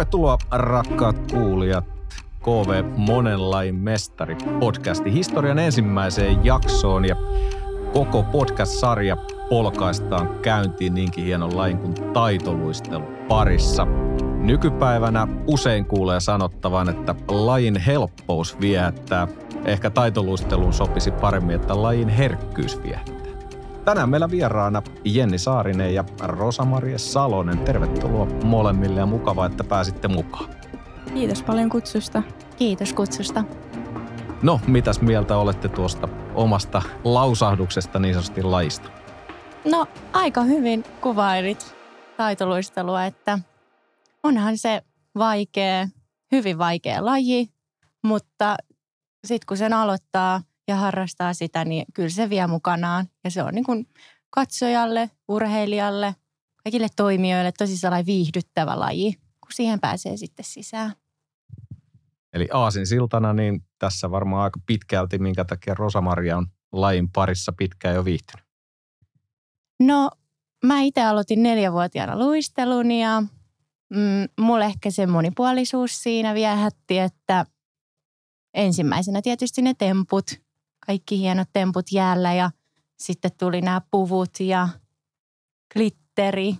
Tervetuloa rakkaat kuulijat KooVee Monenlain mestari podcasti historian ensimmäiseen jaksoon ja koko podcast-sarja polkaistaan käyntiin niinkin hienon lain kuin taitoluistelu parissa. Nykypäivänä usein kuulee sanottavan, että lajin helppous viehättää. Ehkä taitoluisteluun sopisi paremmin, että lajin herkkyys viehättää. Tänään meillä vieraana Jenni Saarinen ja Rosa-Maria Salonen. Tervetuloa molemmille ja mukavaa, että pääsitte mukaan. Kiitos paljon kutsusta. Kiitos kutsusta. No, mitäs mieltä olette tuosta omasta lausahduksesta niin sanotusti lajista? No, aika hyvin kuvailit taitoluistelua, että onhan se vaikea, hyvin vaikea laji, mutta sitten kun sen aloittaa ja harrastaa sitä, niin kyllä se vie mukanaan. Ja se on niin kuin katsojalle, urheilijalle, kaikille toimijoille tosi sellainen viihdyttävä laji, kun siihen pääsee sitten sisään. Eli aasinsiltana, niin tässä varmaan aika pitkälti, minkä takia Rosa-Maria on lajin parissa pitkään jo viihtynyt. No, mä itse aloitin 4-vuotiaana luistelun ja mulle ehkä se monipuolisuus siinä viehätti, että ensimmäisenä tietysti ne temput, kaikki hienot temput jäällä ja sitten tuli nämä puvut ja glitteri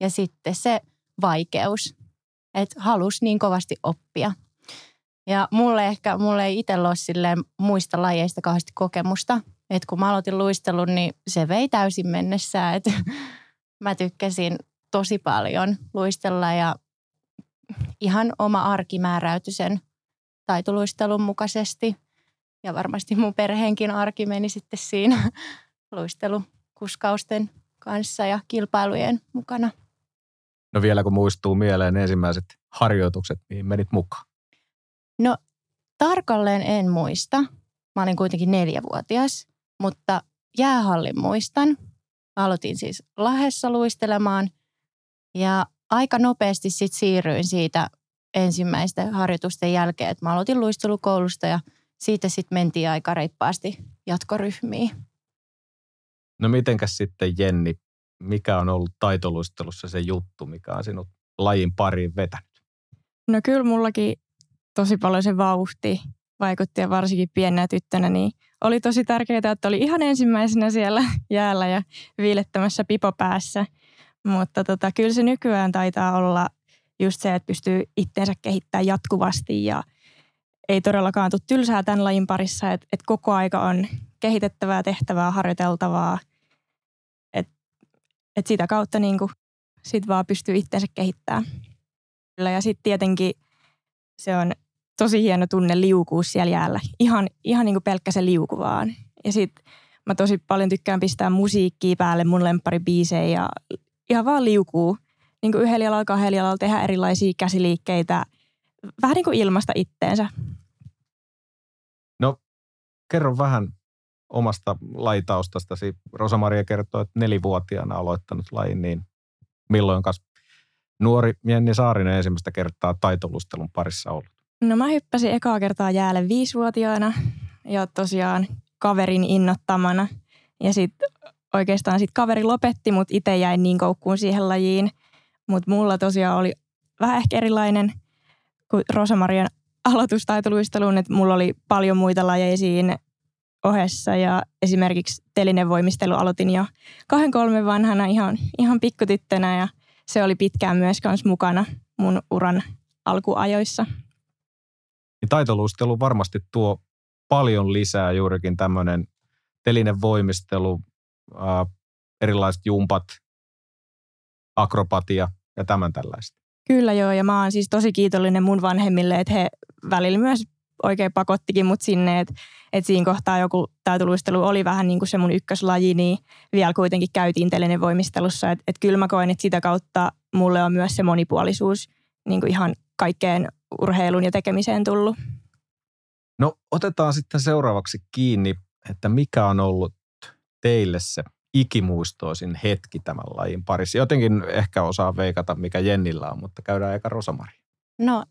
ja sitten se vaikeus, että halusi niin kovasti oppia. Ja mulle ei itsellä ole silleen muista lajeista kauheasti kokemusta, että kun mä aloitin luistelun, niin se vei täysin mennessään, että mä tykkäsin tosi paljon luistella ja ihan oma arki määräytyi sen taitoluistelun mukaisesti. Ja varmasti mun perheenkin arki meni sitten siinä luistelukuskausten kanssa ja kilpailujen mukana. No vielä kun muistuu mieleen ensimmäiset harjoitukset, niin menit mukaan? No tarkalleen en muista. Mä olin kuitenkin 4-vuotias, mutta jäähallin muistan. Mä aloitin siis Lahdessa luistelemaan. Ja aika nopeasti sitten siirryin siitä ensimmäisten harjoitusten jälkeen, että mä aloitin luistelukoulusta ja siitä sitten mentiin aika reippaasti jatkoryhmiin. No mitenkäs sitten Jenni, mikä on ollut taitoluistelussa se juttu, mikä on sinut lajin pariin vetänyt? No kyllä mullakin tosi paljon se vauhti vaikutti ja varsinkin pienenä tyttönä, niin oli tosi tärkeää, että oli ihan ensimmäisenä siellä jäällä ja viilettämässä pipo päässä. Mutta kyllä se nykyään taitaa olla just se, että pystyy itseensä kehittämään jatkuvasti ja ei todellakaan tule tylsää tämän lajin parissa, että koko aika on kehitettävää, tehtävää, harjoiteltavaa. Et sitä kautta niin kuin sit vaan pystyy itseensä kehittämään. Ja sitten tietenkin se on tosi hieno tunne liukuus siellä jäällä, ihan niin kuin pelkkä se liuku vaan. Ja sitten mä tosi paljon tykkään pistää musiikkia päälle, mun lempparibiisejä ja ihan vaan liukuu. Niin kuin yhdellä jalalla, kahdella jalalla tehdä erilaisia käsiliikkeitä. Vähän niin kuin ilmasta itteensä. No, kerro vähän omasta lajitaustastasi. Rosa-Maria kertoo, että 4-vuotiaana aloittanut lajin, niin milloinkas nuori Jenni Saarinen ensimmäistä kertaa taitolustelun parissa ollut? No mä hyppäsin ekaa kertaa jäälle 5-vuotiaana ja tosiaan kaverin innottamana. Ja sitten oikeastaan kaveri lopetti, mutta itse jäin niin koukkuun siihen lajiin. Mutta mulla tosiaan oli vähän ehkä erilainen kuin Rosa-Marian aloitustaitoluisteluun, että mulla oli paljon muita lajeja siinä ohessa ja esimerkiksi telinevoimistelu aloitin jo 2-3 vanhana ihan pikkutyttönä ja se oli pitkään myös mukana mun uran alkuajoissa. Taitoluistelu varmasti tuo paljon lisää juurikin tämmöinen telinevoimistelu, erilaiset jumpat, akrobatia ja tämän tällaista. Kyllä joo, ja mä oon siis tosi kiitollinen mun vanhemmille, että he välillä myös oikein pakottikin mut sinne, että siinä kohtaa joku taitoluistelu oli vähän niin kuin se mun ykköslaji, niin vielä kuitenkin käytiin telinevoimistelussa. Että kyllä mä koen, että sitä kautta mulle on myös se monipuolisuus niin kuin ihan kaikkeen urheilun ja tekemiseen tullut. No otetaan sitten seuraavaksi kiinni, että mikä on ollut teille se ikimuistoisin hetki tämän lajin parissa. Jotenkin ehkä osaa veikata, mikä Jennillä on, mutta käydään eka Rosa-Maria. No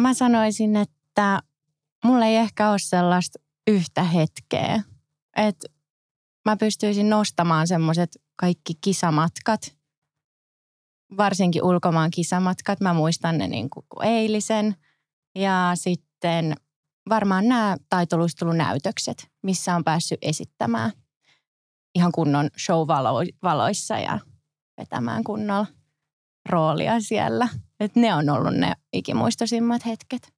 mä sanoisin, että mulla ei ehkä ole sellaista yhtä hetkeä. Että mä pystyisin nostamaan semmoiset kaikki kisamatkat varsinkin ulkomaan kisamatkat. Mä muistan ne niin kuin eilisen. Ja sitten varmaan nämä taitoluistelunäytökset, missä on päässyt esittämään ihan kunnon show-valoissa ja vetämään kunnolla roolia siellä. Et ne on ollut ne ikimuistoisimmat hetket.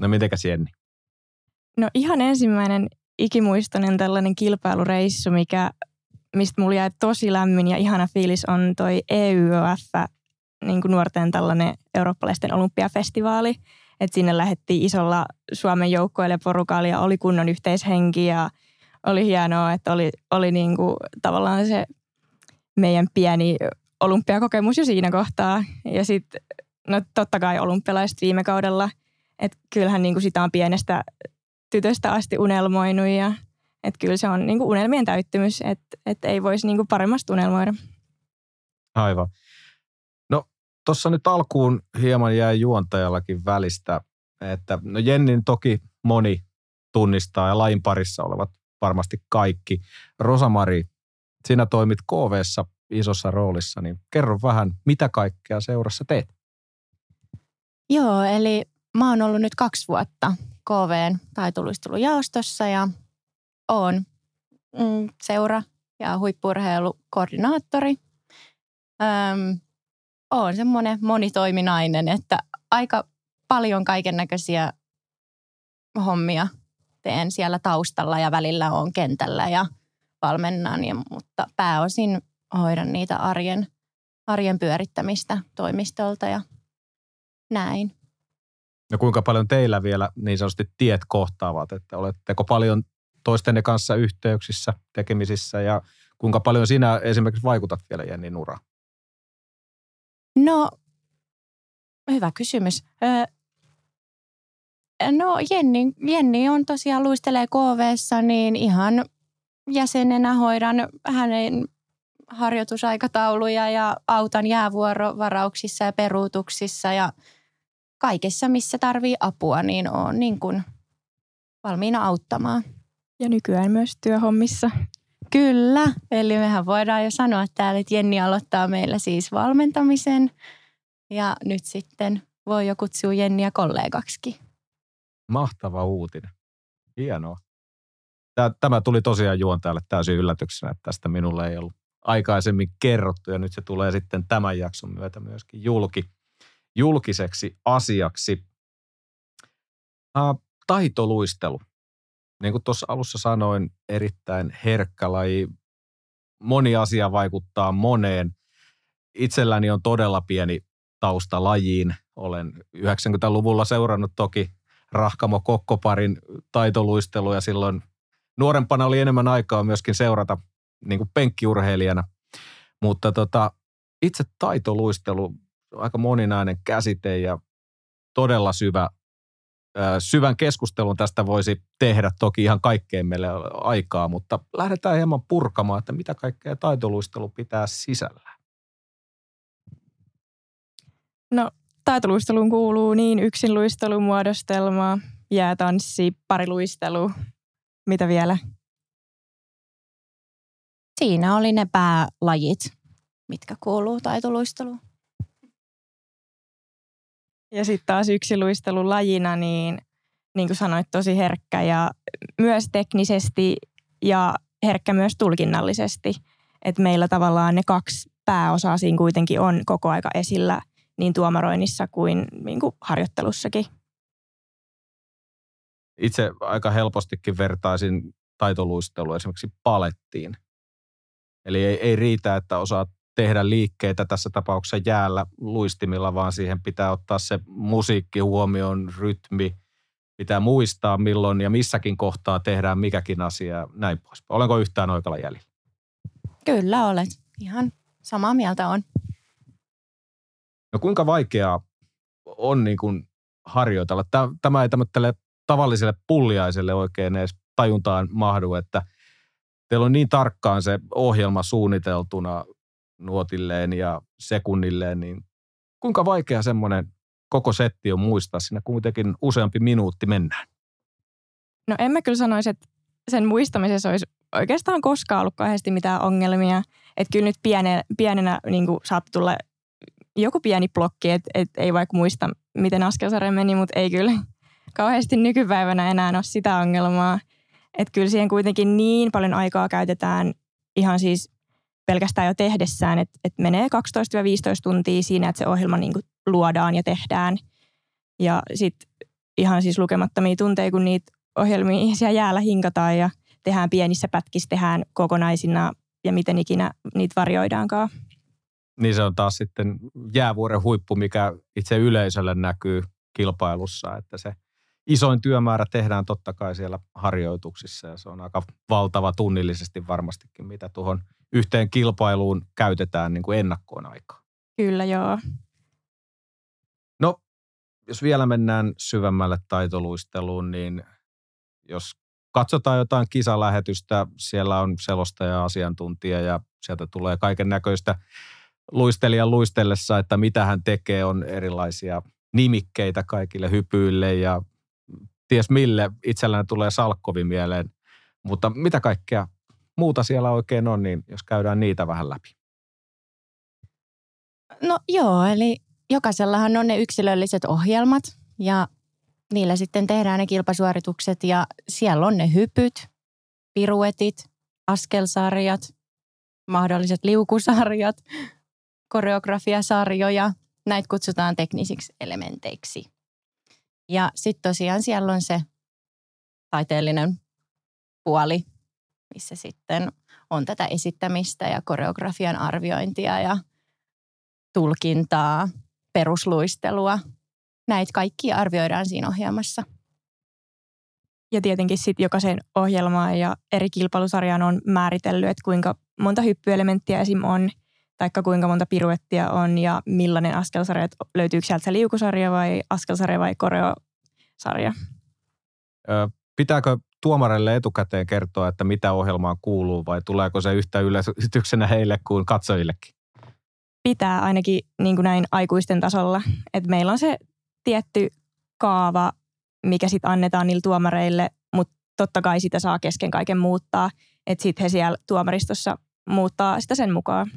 No mitenkäs Jenni? No ihan ensimmäinen ikimuistoinen tällainen kilpailureissu, mistä mulla jäi tosi lämmin ja ihana fiilis on toi EYOF, niin kuin nuorten tällainen eurooppalaisten olympiafestivaali. Että sinne lähdettiin isolla Suomen joukkoille porukalla ja oli kunnon yhteishenki ja oli hienoa, että oli niin kuin tavallaan se meidän pieni olympiakokemus jo siinä kohtaa. Ja sitten, no totta kai olympialaiset viime kaudella, että kyllähän niin kuin sitä on pienestä tytöstä asti unelmoinut ja että kyllä se on niin kuin unelmien täyttymys, että ei voisi niin kuin paremmasta unelmoida. Aivan. No tuossa nyt alkuun hieman jäi juontajallakin välistä, että no Jennin toki moni tunnistaa ja lajin parissa olevat varmasti kaikki. Rosa-Mari, sinä toimit KooVeessa isossa roolissa, niin kerro vähän, mitä kaikkea seurassa teet? Joo, eli mä oon ollut nyt 2 vuotta KooVeen taitoluistelujaostossa ja oon seura- ja huippu-urheilukoordinaattori. Oon semmoinen monitoiminainen, että aika paljon kaikennäköisiä hommia teen siellä taustalla ja välillä oon kentällä ja valmennan, mutta pääosin hoidan niitä arjen pyörittämistä toimistolta ja näin. No kuinka paljon teillä vielä niin sanotusti tiet kohtaavat, että oletteko paljon toistenne kanssa yhteyksissä, tekemisissä ja kuinka paljon sinä esimerkiksi vaikutat vielä Jennin uraan? No, hyvä kysymys. No Jenni on tosiaan luistelee KooVeessa, niin ihan jäsenenä hoidan hänen harjoitusaikatauluja ja autan jäävuorovarauksissa ja peruutuksissa ja kaikessa, missä tarvii apua, niin olen niin kuin valmiina auttamaan. Ja nykyään myös työhommissa. Kyllä, eli mehän voidaan jo sanoa täällä, että Jenni aloittaa meillä siis valmentamisen ja nyt sitten voi jo kutsua Jenniä kollegaksikin. Mahtava uutinen. Hienoa. Tämä tuli tosiaan juontajalle täysin yllätyksenä, että tästä minulle ei ollut aikaisemmin kerrottu ja nyt se tulee sitten tämän jakson myötä myöskin julkiseksi asiaksi. Taitoluistelu. Niin kuin tuossa alussa sanoin, erittäin herkkä laji. Moni asia vaikuttaa moneen. Itselläni on todella pieni tausta lajiin. Olen 90-luvulla seurannut toki Rahkamo-Kokkoparin taitoluistelua ja silloin nuorempana oli enemmän aikaa myöskin seurata niin kuin penkkiurheilijana. Mutta itse taitoluistelu, aika moninainen käsite ja todella syvän keskustelun tästä voisi tehdä. Toki ihan kaikkeen meille aikaa, mutta lähdetään hieman purkamaan, että mitä kaikkea taitoluistelu pitää sisällään. No, taitoluisteluun kuuluu niin yksinluistelun muodostelmaa, jäätanssi, pariluistelu, mitä vielä? Siinä oli ne päälajit, mitkä kuuluu taitoluisteluun. Ja sitten taas yksinluistelun lajina, niin kuin sanoit, tosi herkkä ja myös teknisesti ja herkkä myös tulkinnallisesti. Että meillä tavallaan ne 2 pääosaa siinä kuitenkin on koko aika esillä niin tuomaroinnissa kuin harjoittelussakin. Itse aika helpostikin vertaisin taitoluistelua esimerkiksi palettiin. Eli ei riitä, että osaat tehdä liikkeitä tässä tapauksessa jäällä luistimilla, vaan siihen pitää ottaa se musiikki huomioon, rytmi, pitää muistaa milloin ja missäkin kohtaa tehdään mikäkin asia, näin pois. Olenko yhtään oikealla jäljellä? Kyllä olet. Ihan samaa mieltä on. No kuinka vaikeaa on niin kuin harjoitella? Tämä ei tämmöiselle tavalliselle pulliaiselle oikein edes tajuntaan mahdu, että teillä on niin tarkkaan se ohjelma suunniteltuna nuotilleen ja sekunnilleen, niin kuinka vaikea semmoinen koko setti on muistaa siinä, kuitenkin useampi minuutti mennään? No en mä kyllä sanoisi, että sen muistamisessa olisi oikeastaan koskaan ollut kauheasti mitään ongelmia. Että kyllä nyt pienenä niin kuin saattaa tulla joku pieni blokki, että et ei vaikka muista, miten askelsarja meni, mutta ei kyllä kauheasti nykypäivänä enää ole sitä ongelmaa. Että kyllä siihen kuitenkin niin paljon aikaa käytetään ihan siis pelkästään jo tehdessään, että et menee 12-15 tuntia siinä, että se ohjelma niin kuin luodaan ja tehdään. Ja sitten ihan siis lukemattomia tunteja, kun niitä ohjelmia siellä jäällä hinkataan ja tehdään pienissä pätkissä, tehdään kokonaisina ja miten ikinä niitä varjoidaankaan. Niin se on taas sitten jäävuoren huippu, mikä itse yleisölle näkyy kilpailussa, että se isoin työmäärä tehdään totta kai siellä harjoituksissa ja se on aika valtava tunnillisesti varmastikin, mitä tuohon yhteen kilpailuun käytetään niin kuin ennakkoon aikaa. Kyllä, joo. No, jos vielä mennään syvemmälle taitoluisteluun, niin jos katsotaan jotain kisalähetystä, siellä on selostaja, asiantuntija ja sieltä tulee kaiken näköistä luistelijan luistellessa, että mitä hän tekee, on erilaisia nimikkeitä kaikille hypyille ja ties mille, itsellään tulee salkkovi mieleen, mutta mitä kaikkea muuta siellä oikein on, niin jos käydään niitä vähän läpi. No joo, eli jokaisellahan on ne yksilölliset ohjelmat ja niillä sitten tehdään ne kilpasuoritukset ja siellä on ne hypyt, piruetit, askelsarjat, mahdolliset liukusarjat, koreografiasarjoja. Näitä kutsutaan teknisiksi elementeiksi. Ja sitten tosiaan siellä on se taiteellinen puoli, missä sitten on tätä esittämistä ja koreografian arviointia ja tulkintaa, perusluistelua. Näitä kaikkia arvioidaan siinä ohjelmassa. Ja tietenkin sitten jokaisen ohjelmaan ja eri kilpailusarjaan on määritellyt, että kuinka monta hyppyelementtiä esim. On, taikka kuinka monta piruettia on ja millainen askelsarja, että löytyykö sieltä liukusarja vai askelsarja vai koreosarja. Pitääkö tuomarille etukäteen kertoa, että mitä ohjelmaan kuuluu vai tuleeko se yhtä yllätyksenä heille kuin katsojillekin? Pitää ainakin niin kuin näin aikuisten tasolla, että meillä on se tietty kaava, mikä sitten annetaan niille tuomareille, mutta totta kai sitä saa kesken kaiken muuttaa, että sitten he siellä tuomaristossa muuttaa sitä sen mukaan.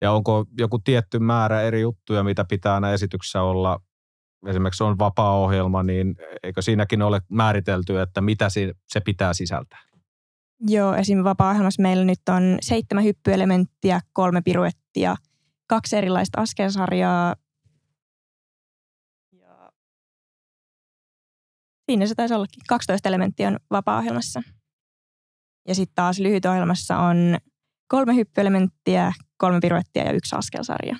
Ja onko joku tietty määrä eri juttuja, mitä pitää aina esityksessä olla? Esimerkiksi on vapaa-ohjelma, niin eikö siinäkin ole määritelty, että mitä se pitää sisältää? Joo, esim. Vapaa-ohjelmassa meillä nyt on 7 hyppyelementtiä, 3 piruettia, 2 erilaista askelsarjaa. Ja siinä se taisi ollakin. 12 elementtiä on vapaa-ohjelmassa. Ja sitten taas lyhytohjelmassa on 3 hyppyelementtiä, 3 piruettia ja 1 askelsarja.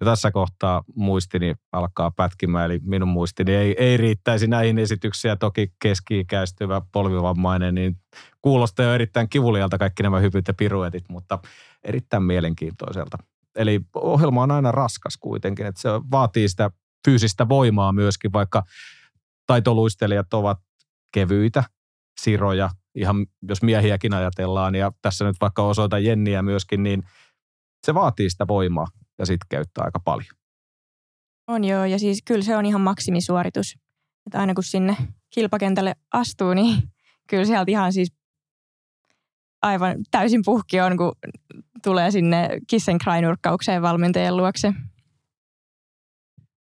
Ja tässä kohtaa muistini alkaa pätkimään, eli minun muistini ei riittäisi näihin esityksiin. Toki keski-ikäistyvä polvivammainen, niin kuulostaa jo erittäin kivulialta kaikki nämä hypyt ja piruetit, mutta erittäin mielenkiintoiselta. Eli ohjelma on aina raskas kuitenkin, että se vaatii sitä fyysistä voimaa myöskin, vaikka taitoluistelijat ovat kevyitä, siroja, ihan jos miehiäkin ajatellaan, ja tässä nyt vaikka osoitan Jenniä myöskin, niin se vaatii sitä voimaa ja sitkeyttä aika paljon. On joo, ja siis kyllä se on ihan maksimisuoritus. Että aina kun sinne kilpakentälle astuu, niin kyllä sieltä ihan siis aivan täysin puhki on, kun tulee sinne kissenkrainurkkaukseen valmentajien luokse.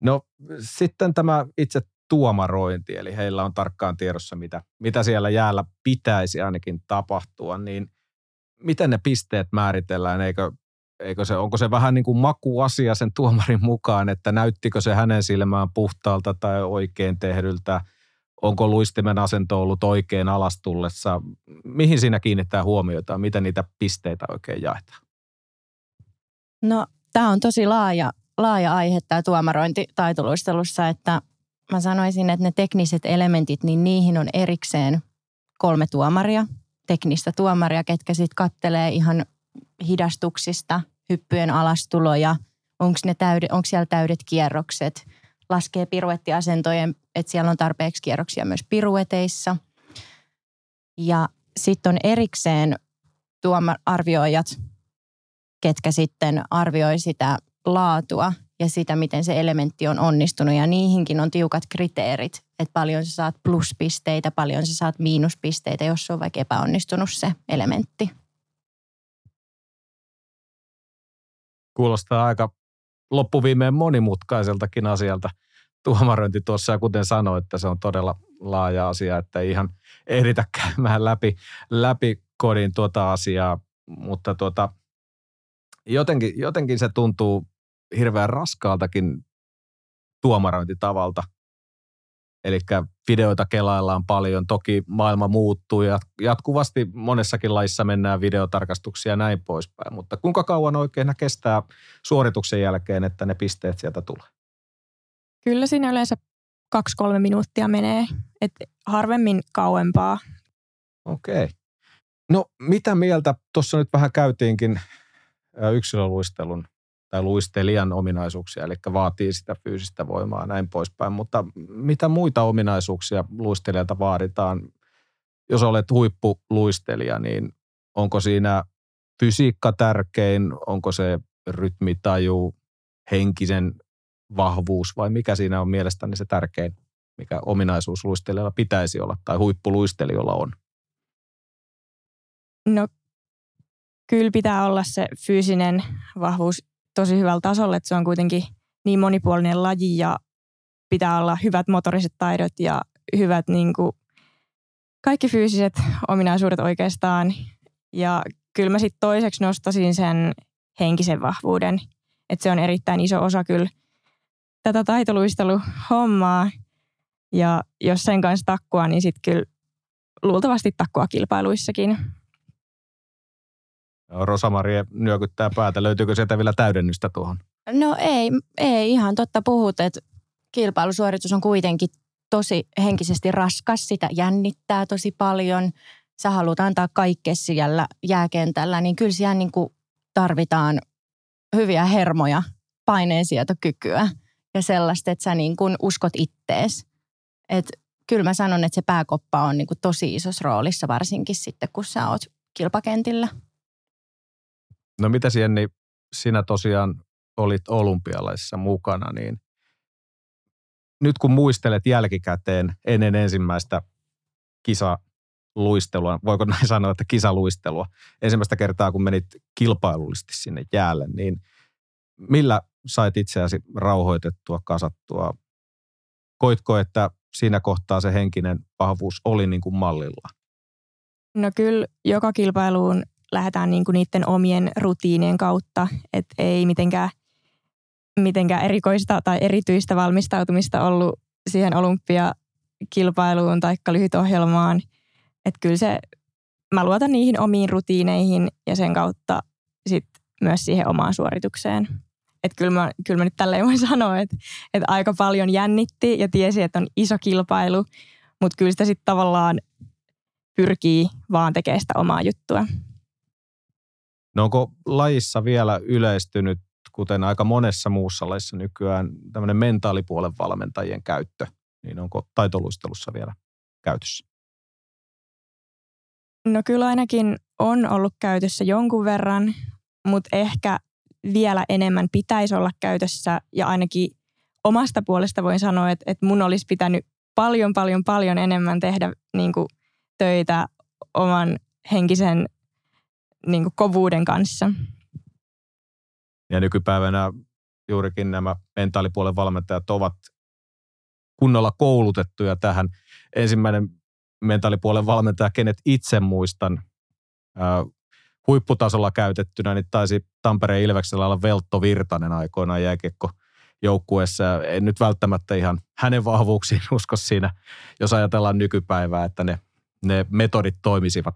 No sitten tämä itse tuomarointi, eli heillä on tarkkaan tiedossa, mitä siellä jäällä pitäisi ainakin tapahtua, niin miten ne pisteet määritellään, onko se vähän niin kuin makuasia sen tuomarin mukaan, että näyttikö se hänen silmään puhtaalta tai oikein tehdyltä, onko luistimen asento ollut oikein alastullessa, mihin siinä kiinnittää huomiota, miten niitä pisteitä oikein jaetaan? No tämä on tosi laaja aihe tämä tuomarointi taitoluistelussa, että mä sanoisin, että ne tekniset elementit, niin niihin on erikseen 3 tuomaria, teknistä tuomaria, ketkä sitten kattelee ihan hidastuksista, hyppyjen alastuloja, onko siellä täydet kierrokset, laskee piruettiasentojen, että siellä on tarpeeksi kierroksia myös pirueteissa. Ja sitten on erikseen arvioijat, ketkä sitten arvioi sitä laatua ja sitä, miten se elementti on onnistunut. Ja niihinkin on tiukat kriteerit, että paljon sä saat pluspisteitä, paljon sä saat miinuspisteitä, jos se on vaikka epäonnistunut se elementti. Kuulostaa aika loppuviimeen monimutkaiseltakin asialta tuomarointi tuossa, ja kuten sanoin, että se on todella laaja asia, että ei ihan ehditä käymään läpi kodin tuota asiaa, mutta jotenkin se tuntuu hirveän raskaaltakin tuomarointitavalta. Eli videoita kelaillaan paljon, toki maailma muuttuu ja jatkuvasti monessakin lajissa mennään videotarkastuksia ja näin poispäin. Mutta kuinka kauan oikein kestää suorituksen jälkeen, että ne pisteet sieltä tulee? Kyllä siinä yleensä 2-3 minuuttia menee, että harvemmin kauempaa. Okei. No mitä mieltä, tuossa nyt vähän käytiinkin yksilöluistelun tai luistelijan ominaisuuksia, eli vaatii sitä fyysistä voimaa ja näin poispäin. Mutta mitä muita ominaisuuksia luistelijalta vaaditaan? Jos olet huippuluistelija, niin onko siinä fysiikka tärkein, onko se rytmitaju, henkisen vahvuus vai mikä siinä on mielestäni se tärkein, mikä ominaisuus luistelijalla pitäisi olla tai huippuluistelijoilla on? No kyllä pitää olla se fyysinen vahvuus tosi hyvällä tasolla, että se on kuitenkin niin monipuolinen laji ja pitää olla hyvät motoriset taidot ja hyvät niin kuin kaikki fyysiset ominaisuudet oikeastaan. Ja kyllä mä sitten toiseksi nostaisin sen henkisen vahvuuden, että se on erittäin iso osa kyllä tätä taitoluisteluhommaa. Ja jos sen kanssa takkua, niin sitten kyllä luultavasti takkua kilpailuissakin. Rosa-Maria nyökyttää päätä. Löytyykö sieltä vielä täydennystä tuohon? No ei ihan totta puhut, että kilpailusuoritus on kuitenkin tosi henkisesti raskas. Sitä jännittää tosi paljon. Sä haluat antaa kaikkea siellä jääkentällä, niin kyllä siellä niin kuin tarvitaan hyviä hermoja, paineensietokykyä ja sellaista, että sä niin kuin uskot ittees. Et kyllä mä sanon, että se pääkoppa on niin kuin tosi isossa roolissa, varsinkin sitten kun sä oot kilpakentillä. No mitäs Jenni, sinä tosiaan olit olympialaisissa mukana, niin nyt kun muistelet jälkikäteen ennen ensimmäistä kisaluistelua, voiko näin sanoa, että kisaluistelua, ensimmäistä kertaa kun menit kilpailullisesti sinne jäälle, niin millä sait itseäsi rauhoitettua, kasattua? Koitko, että siinä kohtaa se henkinen vahvuus oli niin kuin mallilla? No kyllä joka kilpailuun lähdetään niinku niiden omien rutiinien kautta, että ei mitenkään erikoista tai erityistä valmistautumista ollut siihen olympiakilpailuun tai lyhytohjelmaan. Että kyllä se, mä luotan niihin omiin rutiineihin ja sen kautta sitten myös siihen omaan suoritukseen. Että kyllä mä nyt tälleen voin sanoa, että aika paljon jännitti ja tiesi, että on iso kilpailu, mutta kyllä sitä sitten tavallaan pyrkii vaan tekemään sitä omaa juttua. No onko lajissa vielä yleistynyt, kuten aika monessa muussa lajissa nykyään, tämmöinen mentaalipuolen valmentajien käyttö? Niin onko taitoluistelussa vielä käytössä? No kyllä ainakin on ollut käytössä jonkun verran, mutta ehkä vielä enemmän pitäisi olla käytössä. Ja ainakin omasta puolesta voin sanoa, että mun olisi pitänyt paljon enemmän tehdä niin kuin töitä oman henkisen niin kuin kovuuden kanssa. Ja nykypäivänä juurikin nämä mentaalipuolen valmentajat ovat kunnolla koulutettuja tähän. Ensimmäinen mentaalipuolen valmentaja, kenet itse muistan huipputasolla käytettynä, niin taisi Tampereen Ilveksellä olla Veltto Virtanen aikoinaan jääkiekkojoukkueessa. En nyt välttämättä ihan hänen vahvuuksiin usko siinä, jos ajatellaan nykypäivää, että ne metodit toimisivat.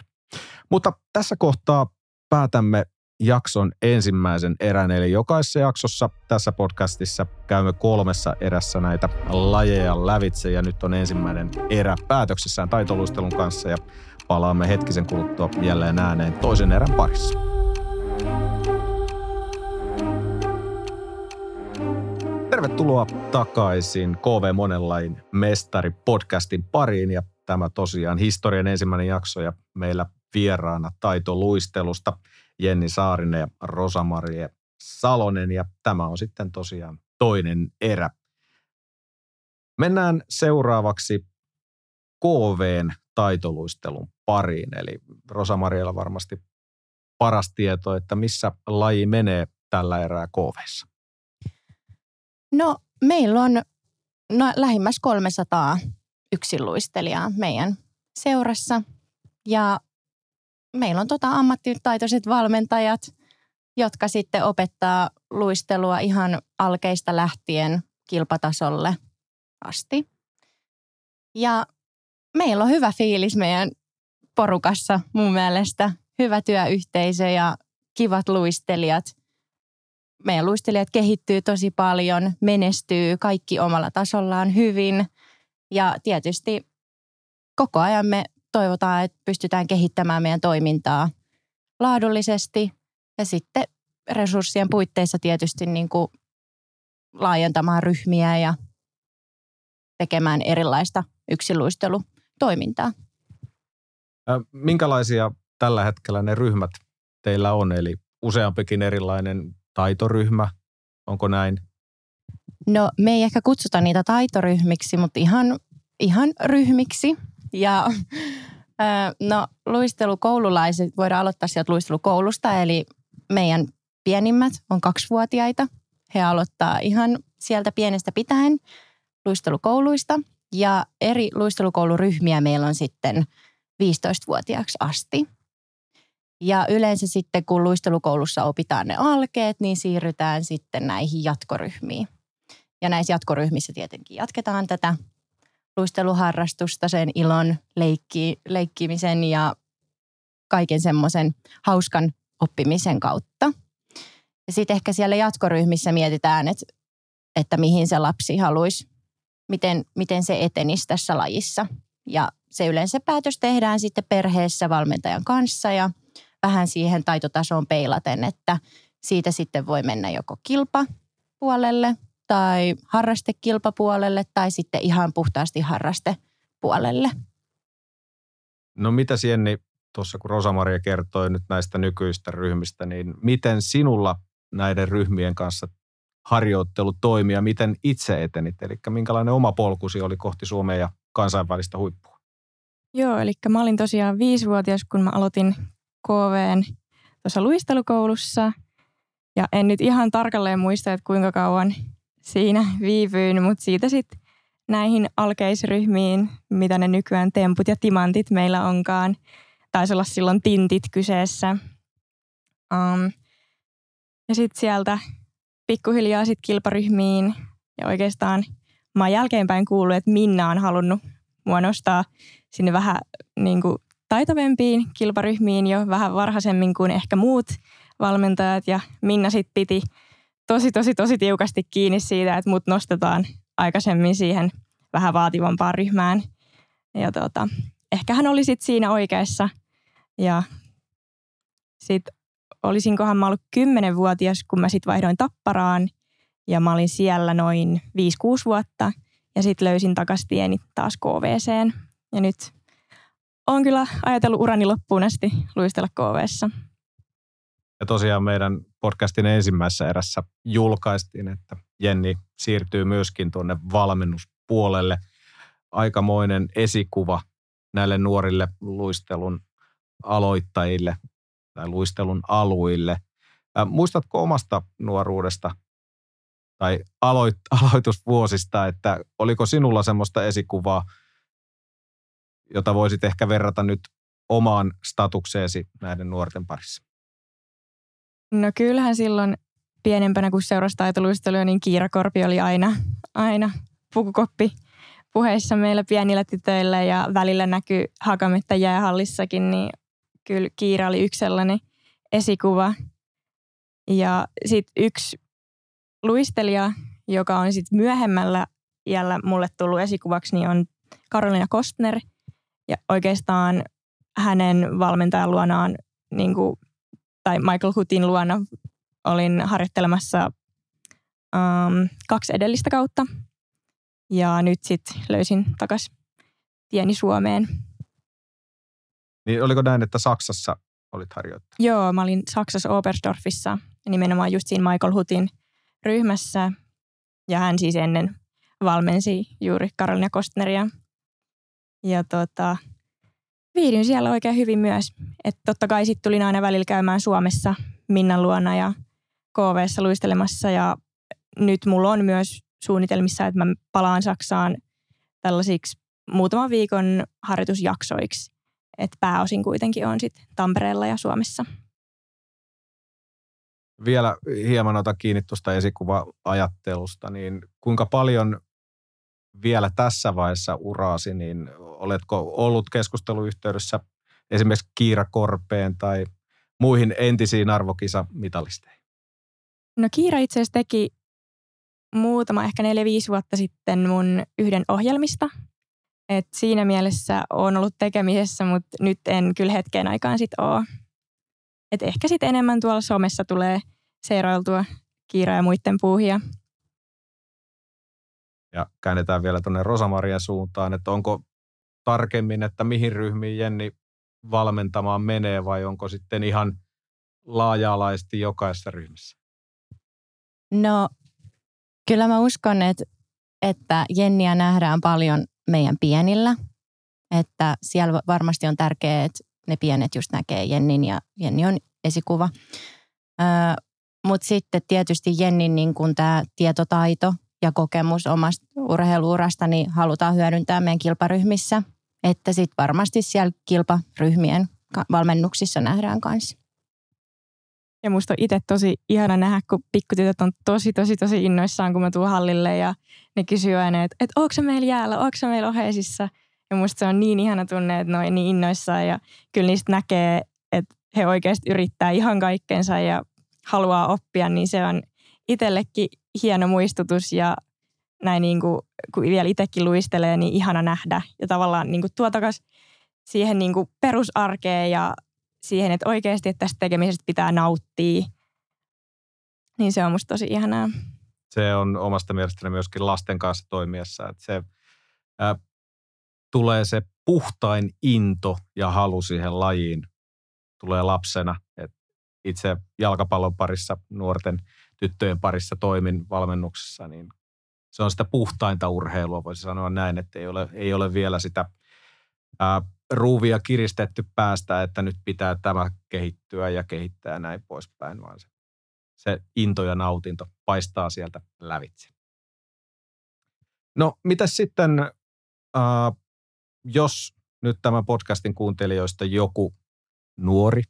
Mutta tässä kohtaa päätämme jakson ensimmäisen erän, eli jokaisessa jaksossa tässä podcastissa käymme 3 erässä näitä lajeja lävitse, ja nyt on ensimmäinen erä päätöksessään taitoluistelun kanssa, ja palaamme hetkisen kuluttua jälleen ääneen toisen erän parissa. Tervetuloa takaisin KooVee Monenlajin mestari podcastin pariin, ja tämä tosiaan historian ensimmäinen jakso, ja meillä vieraana taitoluistelusta Jenni Saarinen ja Rosa-Maria Salonen, ja tämä on sitten tosiaan toinen erä. Mennään seuraavaksi KooVeen taitoluistelun pariin, eli Rosa-Marialla varmasti paras tieto, että missä laji menee tällä erää KooVeessa? No, meillä on lähimmäs 300 yksinluistelijaa meidän seurassa ja meillä on ammattitaitoiset valmentajat, jotka sitten opettaa luistelua ihan alkeista lähtien kilpatasolle asti. Ja meillä on hyvä fiilis meidän porukassa mun mielestä. Hyvä työyhteisö ja kivat luistelijat. Meidän luistelijat kehittyy tosi paljon, menestyy kaikki omalla tasollaan hyvin. Ja tietysti koko ajan me toivotaan, että pystytään kehittämään meidän toimintaa laadullisesti ja sitten resurssien puitteissa tietysti niin kuin laajentamaan ryhmiä ja tekemään erilaista yksinluistelutoimintaa. Minkälaisia tällä hetkellä ne ryhmät teillä on? Eli useampikin erilainen taitoryhmä, onko näin? No, me ei ehkä kutsuta niitä taitoryhmiksi, mutta ihan ryhmiksi. Ja no, luistelukoululaiset, voidaan aloittaa sieltä luistelukoulusta, eli meidän pienimmät on 2-vuotiaita. He aloittaa ihan sieltä pienestä pitäen luistelukouluista ja eri luistelukouluryhmiä meillä on sitten 15-vuotiaaksi asti. Ja yleensä sitten kun luistelukoulussa opitaan ne alkeet, niin siirrytään sitten näihin jatkoryhmiin. Ja näissä jatkoryhmissä tietenkin jatketaan tätä luisteluharrastusta, sen ilon, leikkimisen ja kaiken semmoisen hauskan oppimisen kautta. Ja sitten ehkä siellä jatkoryhmissä mietitään, että mihin se lapsi haluaisi, miten se etenisi tässä lajissa. Ja se yleensä päätös tehdään sitten perheessä valmentajan kanssa ja vähän siihen taitotasoon peilaten, että siitä sitten voi mennä joko kilpapuolelle tai harrastekilpapuolelle tai sitten ihan puhtaasti harrastepuolelle. No mitä Jenni, tuossa kun Rosa-Maria kertoi nyt näistä nykyistä ryhmistä, niin miten sinulla näiden ryhmien kanssa harjoittelu toimi ja miten itse etenit? Eli minkälainen oma polkusi oli kohti Suomea ja kansainvälistä huippua? Joo, eli mä olin tosiaan 5-vuotias, kun mä aloitin KooVeen tuossa luistelukoulussa. Ja en nyt ihan tarkalleen muista, että kuinka kauan siinä viivyin, mutta siitä sitten näihin alkeisryhmiin, mitä ne nykyään temput ja timantit meillä onkaan. Taisi olla silloin tintit kyseessä. Ja sitten sieltä pikkuhiljaa sitten kilparyhmiin. Ja oikeastaan mä oon jälkeenpäin kuullut, että Minna on halunnut mua nostaa sinne vähän niin kuin taitavempiin kilparyhmiin jo vähän varhaisemmin kuin ehkä muut valmentajat. Ja Minna sitten piti tosi tiukasti kiinni siitä, että mut nostetaan aikaisemmin siihen vähän vaativampaan ryhmään. Ja ehkä hän oli sitten siinä oikeassa. Ja sitten olisinkohan mä ollut 10-vuotias, kun mä sitten vaihdoin Tapparaan. Ja mä olin siellä noin 5-6 vuotta. Ja sitten löysin takaisin tieni taas KooVeeseen. Ja nyt olen kyllä ajatellut urani loppuun asti luistella KooVeessa. Ja tosiaan meidän podcastin ensimmäisessä erässä julkaistiin, että Jenni siirtyy myöskin tuonne valmennuspuolelle. Aikamoinen esikuva näille nuorille luistelun aloittajille tai luistelun aluille. Muistatko omasta nuoruudesta tai aloitusvuosista, että oliko sinulla semmoista esikuvaa, jota voisit ehkä verrata nyt omaan statukseesi näiden nuorten parissa? No kyllähän silloin pienempänä, kun seurasi taitoluistelua, niin Kiira Korpi oli aina pukukoppi puheissa meillä pienillä tytöillä ja välillä näkyy Hakametta jäähallissakin, niin kyllä Kiira oli yksi sellainen esikuva. Ja sitten yksi luistelija, joka on sitten myöhemmällä iällä mulle tullut esikuvaksi, niin on Karolina Kostner. Ja oikeastaan hänen valmentajan luonaan, niin kuin, tai Michael Hutin luona, olin harjoittelemassa 2 edellistä kautta. Ja nyt sitten löysin takaisin tieni Suomeen. Niin oliko näin, että Saksassa olit harjoittanut? Joo, mä olin Saksassa Oberstdorfissa, nimenomaan just siinä Michael Hutin ryhmässä. Ja hän siis ennen valmensi juuri Karolina Kostneria. Ja viihdyin siellä oikein hyvin myös. Että totta kai sitten tulin aina välillä käymään Suomessa Minnan luona ja KooVeessa luistelemassa ja nyt mulla on myös suunnitelmissa, että mä palaan Saksaan tällaisiksi muutaman viikon harjoitusjaksoiksi. Että pääosin kuitenkin on sitten Tampereella ja Suomessa. Vielä hieman otan kiinni tuosta esikuva-ajattelusta, niin kuinka paljon vielä tässä vaiheessa uraasi, niin oletko ollut keskusteluyhteydessä esimerkiksi Kiira Korpeen tai muihin entisiin arvokisamitalisteisiin? No Kiira itse asiassa teki muutama, ehkä 4-5 vuotta sitten mun yhden ohjelmista. Et siinä mielessä olen ollut tekemisessä, mutta nyt en kyllä hetkeen aikaan sitten ole. Et ehkä sitten enemmän tuolla somessa tulee seirailtua Kiira ja muiden puuhia. Ja käännetään vielä tuonne Rosa-Marian suuntaan, että onko tarkemmin, että mihin ryhmiin Jenni valmentamaan menee vai onko sitten ihan laaja-alaisesti jokaisessa ryhmässä? No kyllä mä uskon, että Jenniä nähdään paljon meidän pienillä, että siellä varmasti on tärkeää, että ne pienet just näkee Jennin ja Jenni on esikuva. Mutta sitten tietysti Jennin niin kun tämä tietotaito ja kokemus omasta urheiluurasta, niin halutaan hyödyntää meidän kilparyhmissä, että sitten varmasti siellä kilparyhmien valmennuksissa nähdään kanssa. Ja musta on itse tosi ihana nähdä, kun pikkutytöt on tosi innoissaan, kun mä tuun hallille ja ne kysyy aina, että ootko sä meillä jäällä, ootko sä meillä oheisissa? Ja musta se on niin ihana tunne, että ne on niin innoissaan ja kyllä niistä näkee, että he oikeasti yrittää ihan kaikkensa ja haluaa oppia, niin se on itsellekin hieno muistutus ja näin niin kuin, kun vielä itsekin luistelee, niin ihana nähdä ja tavallaan niin kuin tuo takas siihen niin kuin perusarkeen ja siihen, että oikeasti että tästä tekemisestä pitää nauttia, niin se on musta tosi ihanaa. Se on omasta mielestäni myöskin lasten kanssa toimiessa, että se tulee se puhtain into ja halu siihen lajiin tulee lapsena. Et itse jalkapallon parissa, nuorten tyttöjen parissa toimin valmennuksessa, niin se on sitä puhtainta urheilua, voisi sanoa näin, että ei ole vielä sitä ruuvia kiristetty päästä, että nyt pitää tämä kehittyä ja kehittää näin poispäin, vaan se into ja nautinto paistaa sieltä lävitse. No, mitäs sitten, jos nyt tämän podcastin kuuntelijoista joku nuori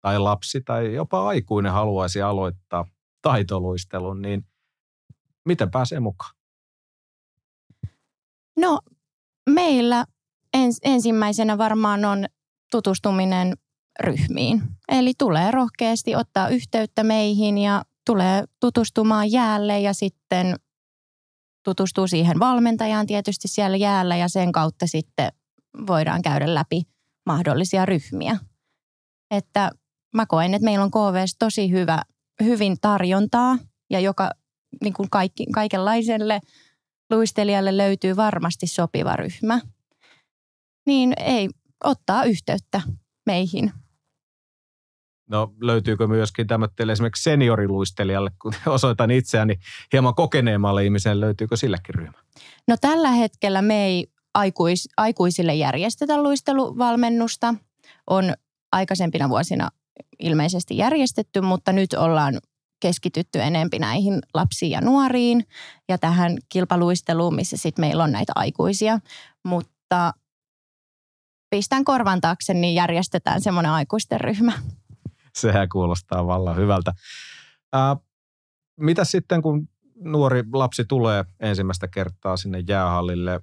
tai lapsi tai jopa aikuinen haluaisi aloittaa taitoluistelun, niin miten pääsee mukaan? No, meillä ensimmäisenä varmaan on tutustuminen ryhmiin. Eli tulee rohkeasti ottaa yhteyttä meihin ja tulee tutustumaan jäälle ja sitten tutustuu siihen valmentajaan tietysti siellä jäällä ja sen kautta sitten voidaan käydä läpi mahdollisia ryhmiä. Että mä koen, että meillä on KooVeessa tosi hyvin tarjontaa ja joka niin kuin kaikenlaiselle luistelijalle löytyy varmasti sopiva ryhmä. Niin ei ottaa yhteyttä meihin. No löytyykö myöskin tämmöiselle esimerkiksi senioriluistelijalle, kun osoitan itseäni hieman kokeneemmalle ihmiselle, löytyykö silläkin ryhmä? No tällä hetkellä me ei aikuisille järjestetä luisteluvalmennusta. On aikaisempina vuosina ilmeisesti järjestetty, mutta nyt ollaan keskitytty enempi näihin lapsiin ja nuoriin ja tähän kilpaluisteluun, missä sitten meillä on näitä aikuisia, mutta pistän korvan taakse, niin järjestetään semmoinen aikuisten ryhmä. Sehän kuulostaa vallan hyvältä. Mitä sitten, kun nuori lapsi tulee ensimmäistä kertaa sinne jäähallille?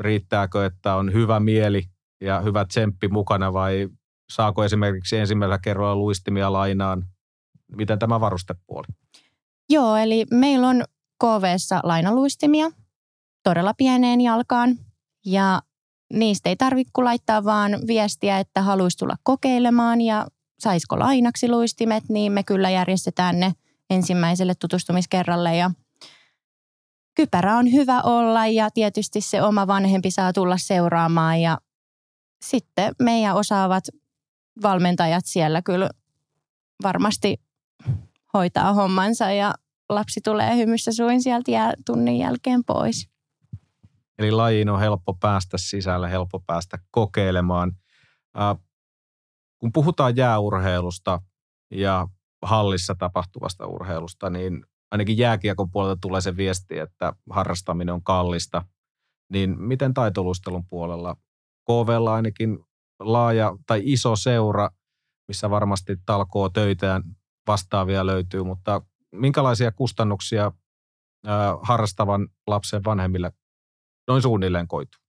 Riittääkö, että on hyvä mieli ja hyvä tsemppi mukana vai saako esimerkiksi ensimmäisellä kerralla luistimia lainaan? Miten tämä varustepuoli? Joo, eli meillä on KooVeessa lainaluistimia todella pieneen jalkaan ja niistä ei tarvitse laittaa vaan viestiä, että haluaisi tulla kokeilemaan ja saisiko lainaksi luistimet, niin me kyllä järjestetään ne ensimmäiselle tutustumiskerralle. Ja kypärä on hyvä olla ja tietysti se oma vanhempi saa tulla seuraamaan ja sitten meidän osaavat valmentajat siellä kyllä varmasti hoitaa hommansa ja lapsi tulee hymyssä suin sieltä tunnin jälkeen pois. Eli lajiin on helppo päästä sisälle, helppo päästä kokeilemaan. Kun puhutaan jääurheilusta ja hallissa tapahtuvasta urheilusta, niin ainakin jääkiekon puolelta tulee se viesti, että harrastaminen on kallista. Niin miten taitoluistelun puolella? KooVeella ainakin laaja tai iso seura, missä varmasti talkoo töitään vastaavia löytyy, mutta minkälaisia kustannuksia harrastavan lapsen vanhemmille noin suunnilleen koituu?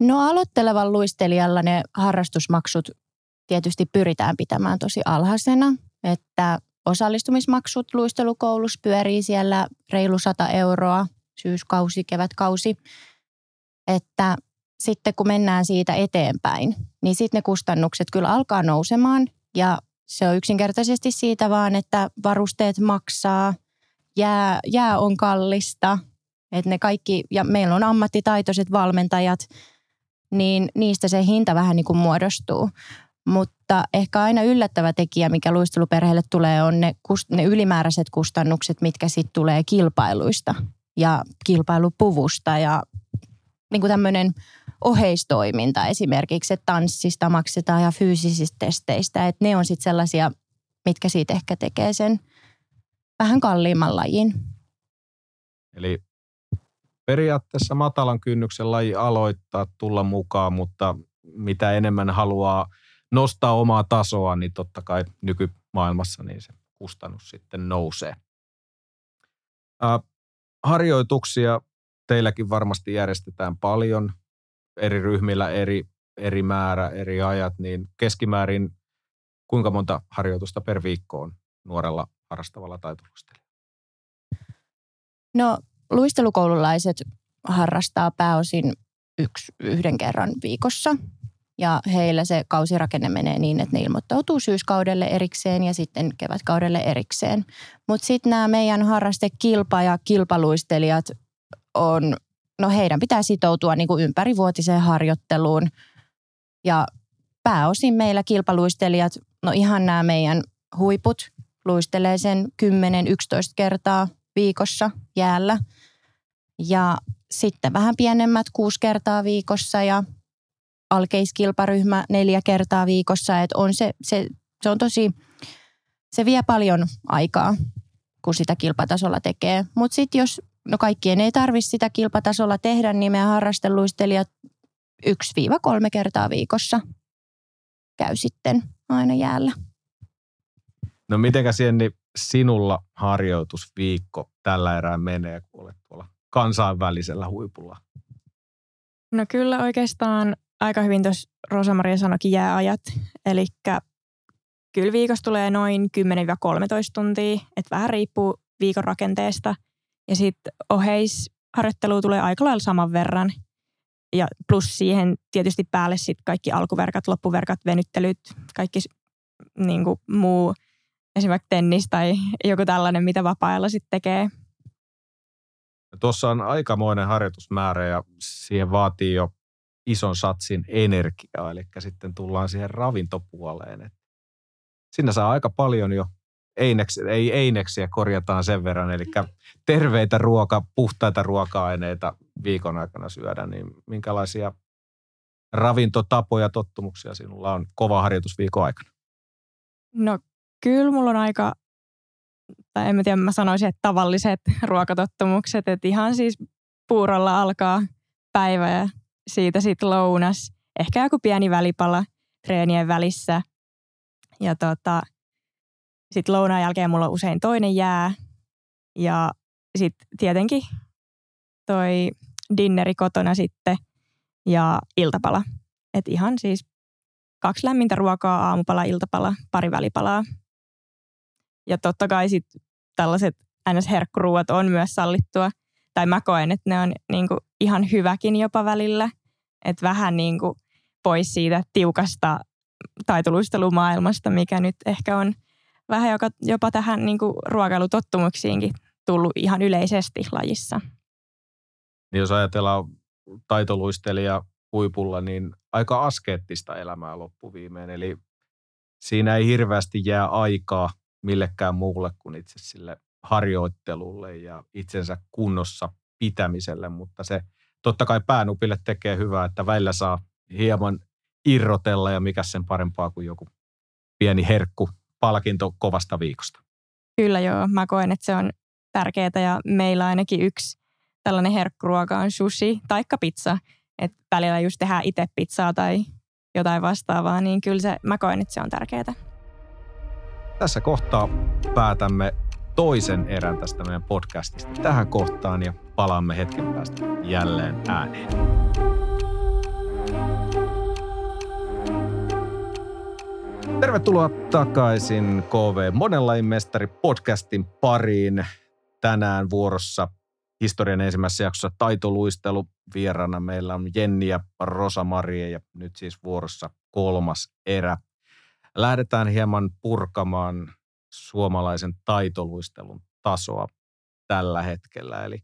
No aloittelevan luistelijalla ne harrastusmaksut tietysti pyritään pitämään tosi alhaisena, että osallistumismaksut luistelukoulussa pyörii siellä reilu 100 euroa, syyskausi, kevätkausi, että sitten kun mennään siitä eteenpäin, niin sitten ne kustannukset kyllä alkaa nousemaan ja se on yksinkertaisesti siitä vaan, että varusteet maksaa, jää on kallista, että ne kaikki, ja meillä on ammattitaitoiset valmentajat, niin niistä se hinta vähän niin kuin muodostuu. Mutta ehkä aina yllättävä tekijä, mikä luisteluperheelle tulee, on ne ylimääräiset kustannukset, mitkä sitten tulee kilpailuista ja kilpailupuvusta ja niin kuin tämmöinen oheistoiminta esimerkiksi, että tanssista maksetaan ja fyysisistä testeistä, että ne on sitten sellaisia, mitkä siitä ehkä tekee sen vähän kalliimman lajin. Eli periaatteessa matalan kynnyksen laji aloittaa, tulla mukaan, mutta mitä enemmän haluaa nostaa omaa tasoa, niin totta kai nykymaailmassa niin se kustannus sitten nousee. Harjoituksia teilläkin varmasti järjestetään paljon, eri ryhmillä eri määrä, eri ajat, niin keskimäärin kuinka monta harjoitusta per viikko on nuorella harrastavalla taitoluistelijalla? No luistelukoululaiset harrastaa pääosin yhden kerran viikossa ja heillä se kausirakenne menee niin, että ne ilmoittautuu syyskaudelle erikseen ja sitten kevätkaudelle erikseen. Mutta sitten nämä meidän harrastekilpa- ja kilpaluistelijat on, no heidän pitää sitoutua niin kuin ympärivuotiseen harjoitteluun ja pääosin meillä kilpaluistelijat, no ihan nämä meidän huiput luistelee sen 10-11 kertaa viikossa jäällä ja sitten vähän pienemmät 6 kertaa viikossa ja alkeiskilparyhmä 4 kertaa viikossa, että on se on tosi, se vie paljon aikaa, kun sitä kilpatasolla tekee, mutta sitten jos no kaikkien ei tarvitse sitä kilpatasolla tehdä, niin meidän harrasteluistelijat 1-3 kertaa viikossa käy sitten aina jäällä. No mitenkäs Jenni, sinulla harjoitusviikko tällä erää menee, kun olet tuolla kansainvälisellä huipulla? No kyllä oikeastaan aika hyvin tuossa Rosa-Maria sanoikin jääajat, eli kyllä viikossa tulee noin 10-13 tuntia, että vähän riippuu viikon rakenteesta. Ja sitten oheisharjoittelua tulee aika lailla saman verran. Ja plus siihen tietysti päälle sitten kaikki alkuverkat, loppuverkat, venyttelyt, kaikki niin kuin muu, esimerkiksi tennis tai joku tällainen, mitä vapaa-ajalla sitten tekee. Tuossa on aikamoinen harjoitusmäärä ja siihen vaatii jo ison satsin energiaa. Eli sitten tullaan siihen ravintopuoleen. Siinä saa aika paljon jo. Eineksiä korjataan sen verran, eli terveitä puhtaita ruoka-aineita viikon aikana syödä, niin minkälaisia ravintotapoja, tottumuksia sinulla on kova harjoitus viikon aikana? No kyllä mulla on aika, tai en tiedä, mä sanoisin, että tavalliset ruokatottumukset, että ihan siis puurolla alkaa päivä ja siitä sitten lounas, ehkä joku pieni välipala treenien välissä ja sitten lounaan jälkeen mulla on usein toinen jää ja sitten tietenkin toi dinneri kotona sitten ja iltapala. Että ihan siis 2 lämmintä ruokaa, aamupala, iltapala, 2 välipalaa. Ja totta kai sitten tällaiset NS-herkkuruuat on myös sallittua. Tai mä koen, että ne on niinku ihan hyväkin jopa välillä. Että vähän niinku pois siitä tiukasta taitoluistelumaailmasta, mikä nyt ehkä on vähän jopa tähän niin kuin ruokailutottumuksiinkin tullut ihan yleisesti lajissa. Niin jos ajatellaan taitoluistelija huipulla, niin aika askeettista elämää loppuviimeen. Eli siinä ei hirveästi jää aikaa millekään muulle kuin itse sille harjoittelulle ja itsensä kunnossa pitämiselle. Mutta se totta kai päänupille tekee hyvää, että välillä saa hieman irrotella ja mikä sen parempaa kuin joku pieni herkku palkinto kovasta viikosta. Kyllä joo, mä koen, että se on tärkeää ja meillä ainakin yksi tällainen herkkuruoka on sushi taikka pizza. Että välillä just tehdään itse pizzaa tai jotain vastaavaa, niin kyllä se, mä koen, että se on tärkeää. Tässä kohtaa päätämme toisen erän tästä meidän podcastista tähän kohtaan ja palaamme hetken päästä jälleen ääneen. Tervetuloa takaisin KooVee Monenlain mestari podcastin pariin. Tänään vuorossa historian ensimmäisessä jaksossa taitoluistelu. Vieraana meillä on Jenni ja Rosa-Maria ja nyt siis vuorossa kolmas erä. Lähdetään hieman purkamaan suomalaisen taitoluistelun tasoa tällä hetkellä. Eli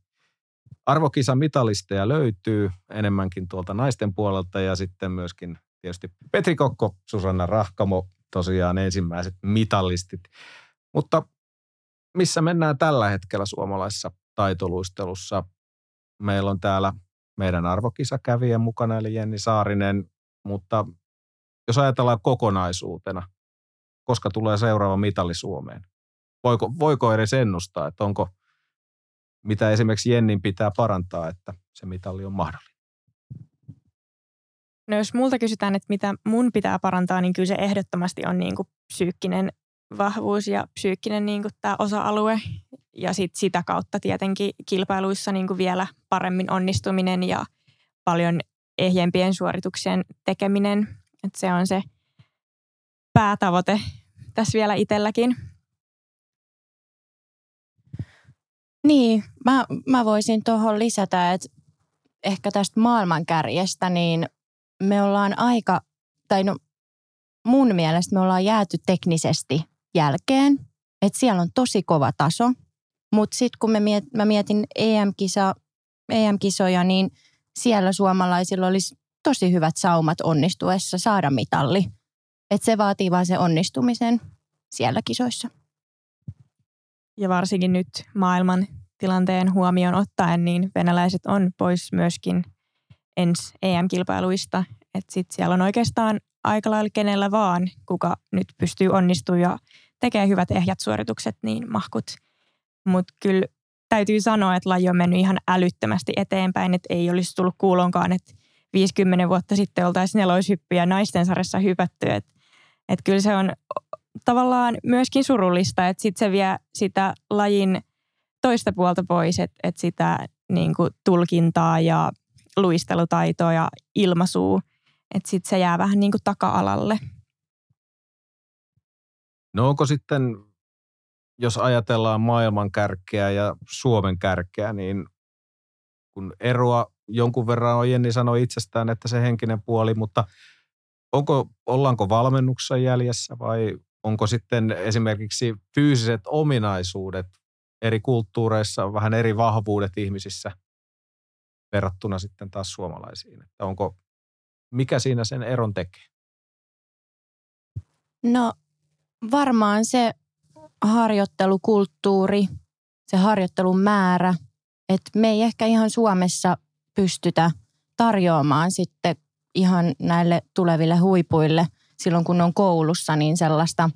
arvokisamitalisteja löytyy enemmänkin tuolta naisten puolelta ja sitten myöskin tietysti Petri Kokko, Susanna Rahkamo, tosiaan ensimmäiset mitalistit. Mutta missä mennään tällä hetkellä suomalaisessa taitoluistelussa? Meillä on täällä meidän arvokisakävijä mukana, eli Jenni Saarinen, mutta jos ajatellaan kokonaisuutena, koska tulee seuraava mitali Suomeen? Voiko edes ennustaa, että onko, mitä esimerkiksi Jennin pitää parantaa, että se mitali on mahdollinen? No jos multa kysytään, että mitä mun pitää parantaa, niin kyllä se ehdottomasti on niin kuin psyykkinen vahvuus ja psyykkinen niin kuin tämä osa-alue. Ja sitten sitä kautta tietenkin kilpailuissa niin kuin vielä paremmin onnistuminen ja paljon ehjempien suorituksien tekeminen. Et se on se päätavoite tässä vielä itselläkin. Niin, mä voisin tuohon lisätä, että ehkä tästä maailmankärjestä, niin me ollaan aika, tai no mun mielestä me ollaan jääty teknisesti jälkeen, että siellä on tosi kova taso. Mutta sitten kun mä mietin EM-kisoja, niin siellä suomalaisilla olisi tosi hyvät saumat onnistuessa saada mitalli. Että se vaatii vaan se onnistumisen siellä kisoissa. Ja varsinkin nyt maailman tilanteen huomioon ottaen, niin venäläiset on pois myöskin ensi EM-kilpailuista. Että sitten siellä on oikeastaan aika lailla kenellä vaan, kuka nyt pystyy onnistumaan ja tekee hyvät ehjät suoritukset, niin mahkut. Mutta kyllä täytyy sanoa, että laji on mennyt ihan älyttömästi eteenpäin, että ei olisi tullut kuulonkaan, että 50 vuotta sitten oltaisiin neloishyppyjä naisten sarjassa hypätty. Et kyllä se on tavallaan myöskin surullista, että sitten se vie sitä lajin toista puolta pois, että sitä niin kuin tulkintaa ja luistelutaitoa ja ilmaisua, että sitten se jää vähän niin kuin taka-alalle. No onko sitten, jos ajatellaan maailman kärkeä ja Suomen kärkeä, niin kun eroa jonkun verran on, Jenni sanoi itsestään, että se henkinen puoli, mutta ollaanko valmennuksessa jäljessä vai onko sitten esimerkiksi fyysiset ominaisuudet eri kulttuureissa, vähän eri vahvuudet ihmisissä verrattuna sitten taas suomalaisiin? Että mikä siinä sen eron tekee? No varmaan se harjoittelukulttuuri, se harjoittelun määrä, että me ei ehkä ihan Suomessa pystytä tarjoamaan sitten ihan näille tuleville huipuille silloin, kun on koulussa, niin sellaista,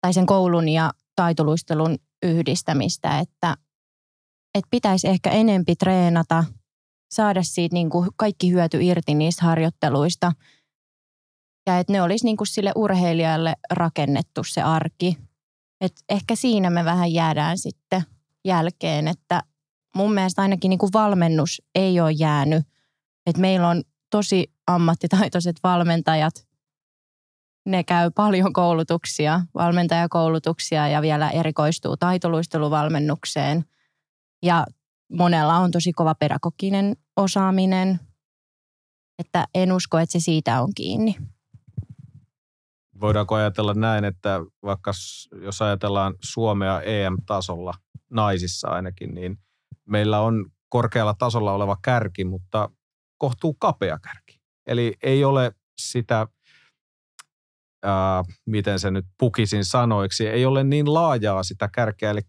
tai sen koulun ja taitoluistelun yhdistämistä, että pitäisi ehkä enempi treenata, saada siitä niin kuin kaikki hyöty irti niistä harjoitteluista, ja että ne olisi niin kuin sille urheilijalle rakennettu se arki. Että ehkä siinä me vähän jäädään sitten jälkeen, että mun mielestä ainakin niin kuin valmennus ei ole jäänyt. Että meillä on tosi ammattitaitoiset valmentajat. Ne käy paljon koulutuksia, valmentajakoulutuksia ja vielä erikoistuu taitoluisteluvalmennukseen. Ja monella on tosi kova pedagoginen osaaminen. Että en usko, että se siitä on kiinni. Voidaanko ajatella näin, että vaikka jos ajatellaan Suomea EM-tasolla, naisissa ainakin, niin meillä on korkealla tasolla oleva kärki, mutta kohtuu kapea kärki. Eli ei ole sitä, miten se nyt pukisin sanoiksi, ei ole niin laajaa sitä kärkeä. Eli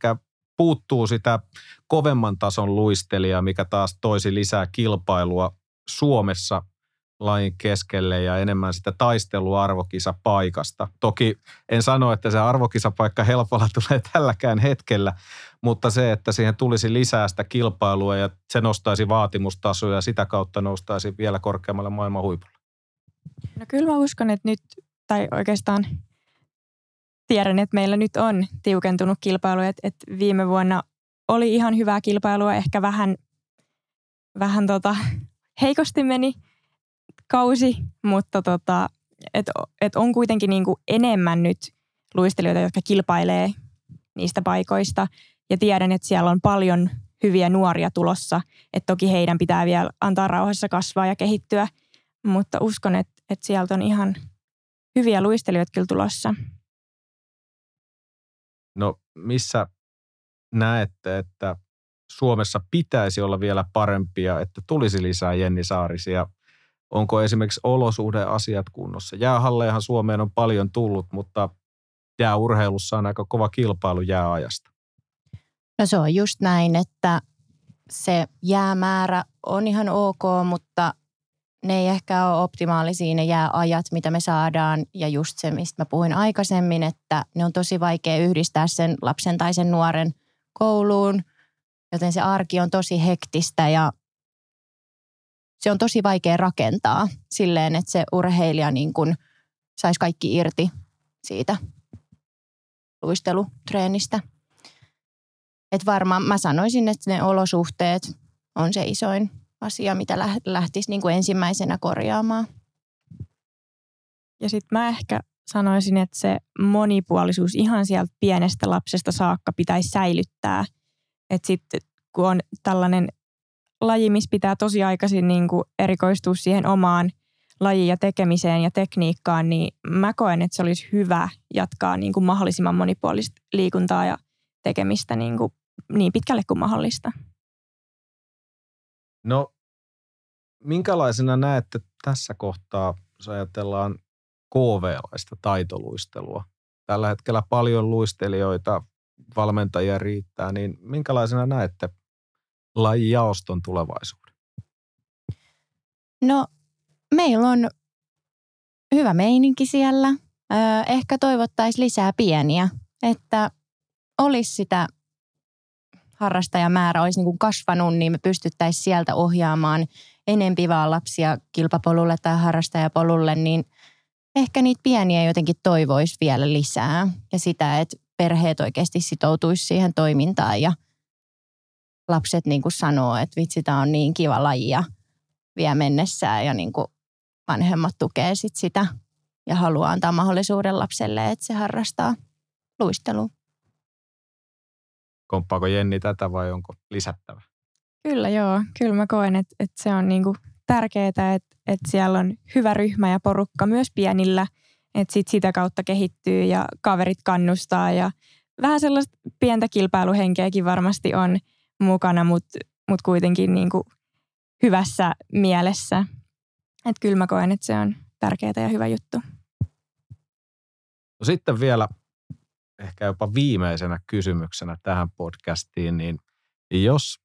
puuttuu sitä kovemman tason luistelijaa, mikä taas toisi lisää kilpailua Suomessa lajin keskelle ja enemmän sitä taisteluarvokisapaikasta. Toki en sano, että se arvokisapaikka helpolla tulee tälläkään hetkellä, mutta se, että siihen tulisi lisää sitä kilpailua ja se nostaisi vaatimustasoja ja sitä kautta noustaisi vielä korkeammalle maailman huipulle. No kyllä mä uskon, että nyt, tai oikeastaan tiedän, että meillä nyt on tiukentunut kilpailu, että viime vuonna oli ihan hyvää kilpailua, ehkä vähän heikosti meni kausi, mutta et on kuitenkin niinku enemmän nyt luistelijoita, jotka kilpailee niistä paikoista. Ja tiedän, että siellä on paljon hyviä nuoria tulossa, että toki heidän pitää vielä antaa rauhassa kasvaa ja kehittyä, mutta uskon, että sieltä on ihan hyviä luistelijoita kyllä tulossa. No missä näette, että Suomessa pitäisi olla vielä parempia, että tulisi lisää Jenni Saarisia? Onko esimerkiksi olosuhdeasiat kunnossa? Jäähalleihan Suomeen on paljon tullut, mutta jääurheilussa on aika kova kilpailu jääajasta. No se on just näin, että se jäämäärä on ihan ok, mutta ne ei ehkä ole optimaalisia ne jääajat, mitä me saadaan. Ja just se, mistä mä puhuin aikaisemmin, että ne on tosi vaikea yhdistää sen lapsen tai sen nuoren kouluun. Joten se arki on tosi hektistä ja se on tosi vaikea rakentaa silleen, että se urheilija niin kuin saisi kaikki irti siitä luistelutreenistä. Että varmaan mä sanoisin, että ne olosuhteet on se isoin asia, mitä lähtisi niin kuin ensimmäisenä korjaamaan. Ja sitten mä ehkä sanoisin, että se monipuolisuus ihan sieltä pienestä lapsesta saakka pitäisi säilyttää. Että sitten kun on tällainen laji, missä pitää tosi aikaisin niin kuin erikoistua siihen omaan lajiin ja tekemiseen ja tekniikkaan, niin mä koen, että se olisi hyvä jatkaa niin kuin mahdollisimman monipuolista liikuntaa ja tekemistä niin pitkälle kuin mahdollista. No, minkälaisena näette tässä kohtaa, jos ajatellaan KooVee-laista taitoluistelua? Tällä hetkellä paljon luistelijoita, valmentajia riittää, niin minkälaisena näette lajijaoston tulevaisuuden? No, meillä on hyvä meininki siellä. Ehkä toivottaisiin lisää pieniä, että olisi sitä harrastajamäärä olisi niin kuin kasvanut, niin me pystyttäisiin sieltä ohjaamaan enempi vaan lapsia kilpapolulle tai harrastajapolulle, niin ehkä niitä pieniä jotenkin toivoisi vielä lisää ja sitä, että perheet oikeasti sitoutuisi siihen toimintaan ja lapset niin kuin sanoo, että vitsi, tämä on niin kiva laji ja vie mennessään ja niin kuin vanhemmat tukee sit sitä ja haluaa antaa mahdollisuuden lapselle, että se harrastaa luistelua. Komppaako Jenni tätä vai onko lisättävä? Kyllä joo, kyllä mä koen, että se on niin kuin tärkeää, että siellä on hyvä ryhmä ja porukka myös pienillä, että sit sitä kautta kehittyy ja kaverit kannustaa ja vähän sellaista pientä kilpailuhenkeäkin varmasti on mukana, mut kuitenkin niin kuin hyvässä mielessä. Että kyllä mä koen, että se on tärkeää ja hyvä juttu. No sitten vielä ehkä jopa viimeisenä kysymyksenä tähän podcastiin, niin jos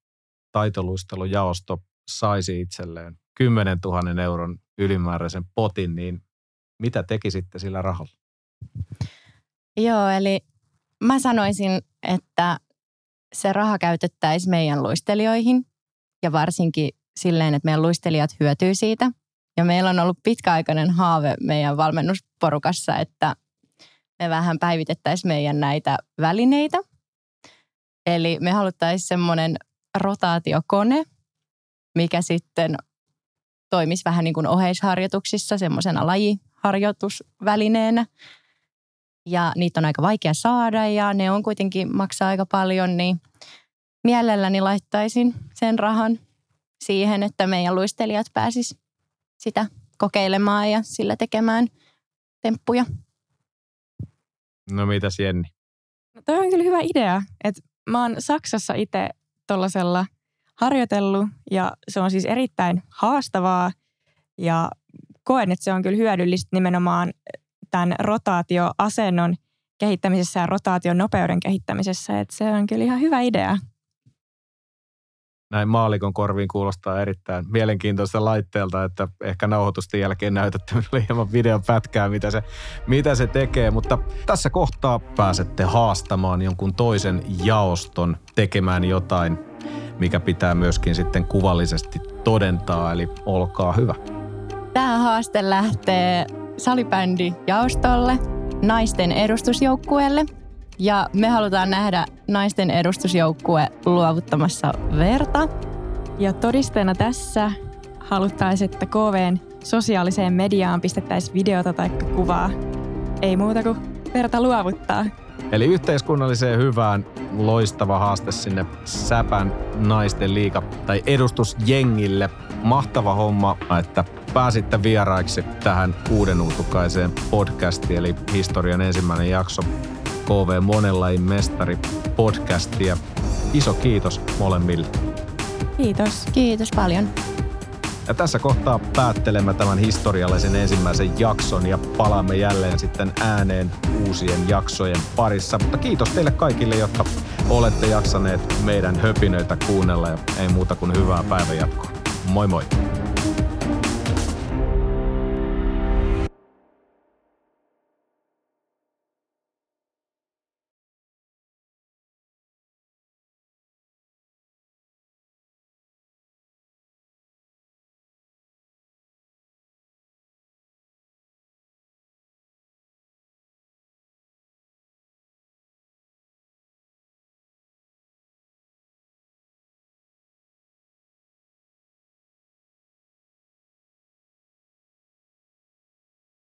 taitoluistelujaosto saisi itselleen 10 000 euron ylimääräisen potin, niin mitä tekisitte sillä rahalla? Joo, eli mä sanoisin, että se raha käytettäisiin meidän luistelijoihin ja varsinkin silleen, että meidän luistelijat hyötyy siitä. Ja meillä on ollut pitkäaikainen haave meidän valmennusporukassa, että me vähän päivitettäisiin meidän näitä välineitä. Eli me haluttaisiin semmoinen rotaatiokone, mikä sitten toimisi vähän niin kuin oheisharjoituksissa semmoisena lajiharjoitusvälineenä. Ja niitä on aika vaikea saada ja ne on kuitenkin maksaa aika paljon, niin mielelläni laittaisin sen rahan siihen, että meidän luistelijat pääsis sitä kokeilemaan ja sillä tekemään temppuja. No mitäs Jenni? No toi on kyllä hyvä idea, että mä oon Saksassa itse tollasella harjoitellut ja se on siis erittäin haastavaa ja koen, että se on kyllä hyödyllistä nimenomaan tämän rotaatioasennon kehittämisessä ja rotaation nopeuden kehittämisessä, että se on kyllä ihan hyvä idea. Näin maalikon korviin kuulostaa erittäin mielenkiintoista laitteelta, että ehkä nauhoitusten jälkeen näytettäville hieman videopätkää, mitä se tekee. Mutta tässä kohtaa pääsette haastamaan jonkun toisen jaoston tekemään jotain, mikä pitää myöskin sitten kuvallisesti todentaa, eli olkaa hyvä. Tämä haaste lähtee salibändijaostolle, naisten edustusjoukkueelle. Ja me halutaan nähdä naisten edustusjoukkue luovuttamassa verta. Ja todisteena tässä haluttaisiin, että KooVeen sosiaaliseen mediaan pistettäisiin videota tai kuvaa. Ei muuta kuin verta luovuttaa. Eli yhteiskunnalliseen hyvään loistava haaste sinne Säpän naisten liiga- tai edustusjengille. Mahtava homma, että pääsitte vieraiksi tähän uuden uutukaiseen podcastiin, eli historian ensimmäinen jakso. KooVee Monenlain mestari -podcastia. Iso kiitos molemmille. Kiitos. Kiitos paljon. Ja tässä kohtaa päättelemme tämän historiallisen ensimmäisen jakson ja palaamme jälleen sitten ääneen uusien jaksojen parissa. Mutta kiitos teille kaikille, jotka olette jaksaneet meidän höpinöitä kuunnella ja ei muuta kuin hyvää päivänjatkoa. Moi moi!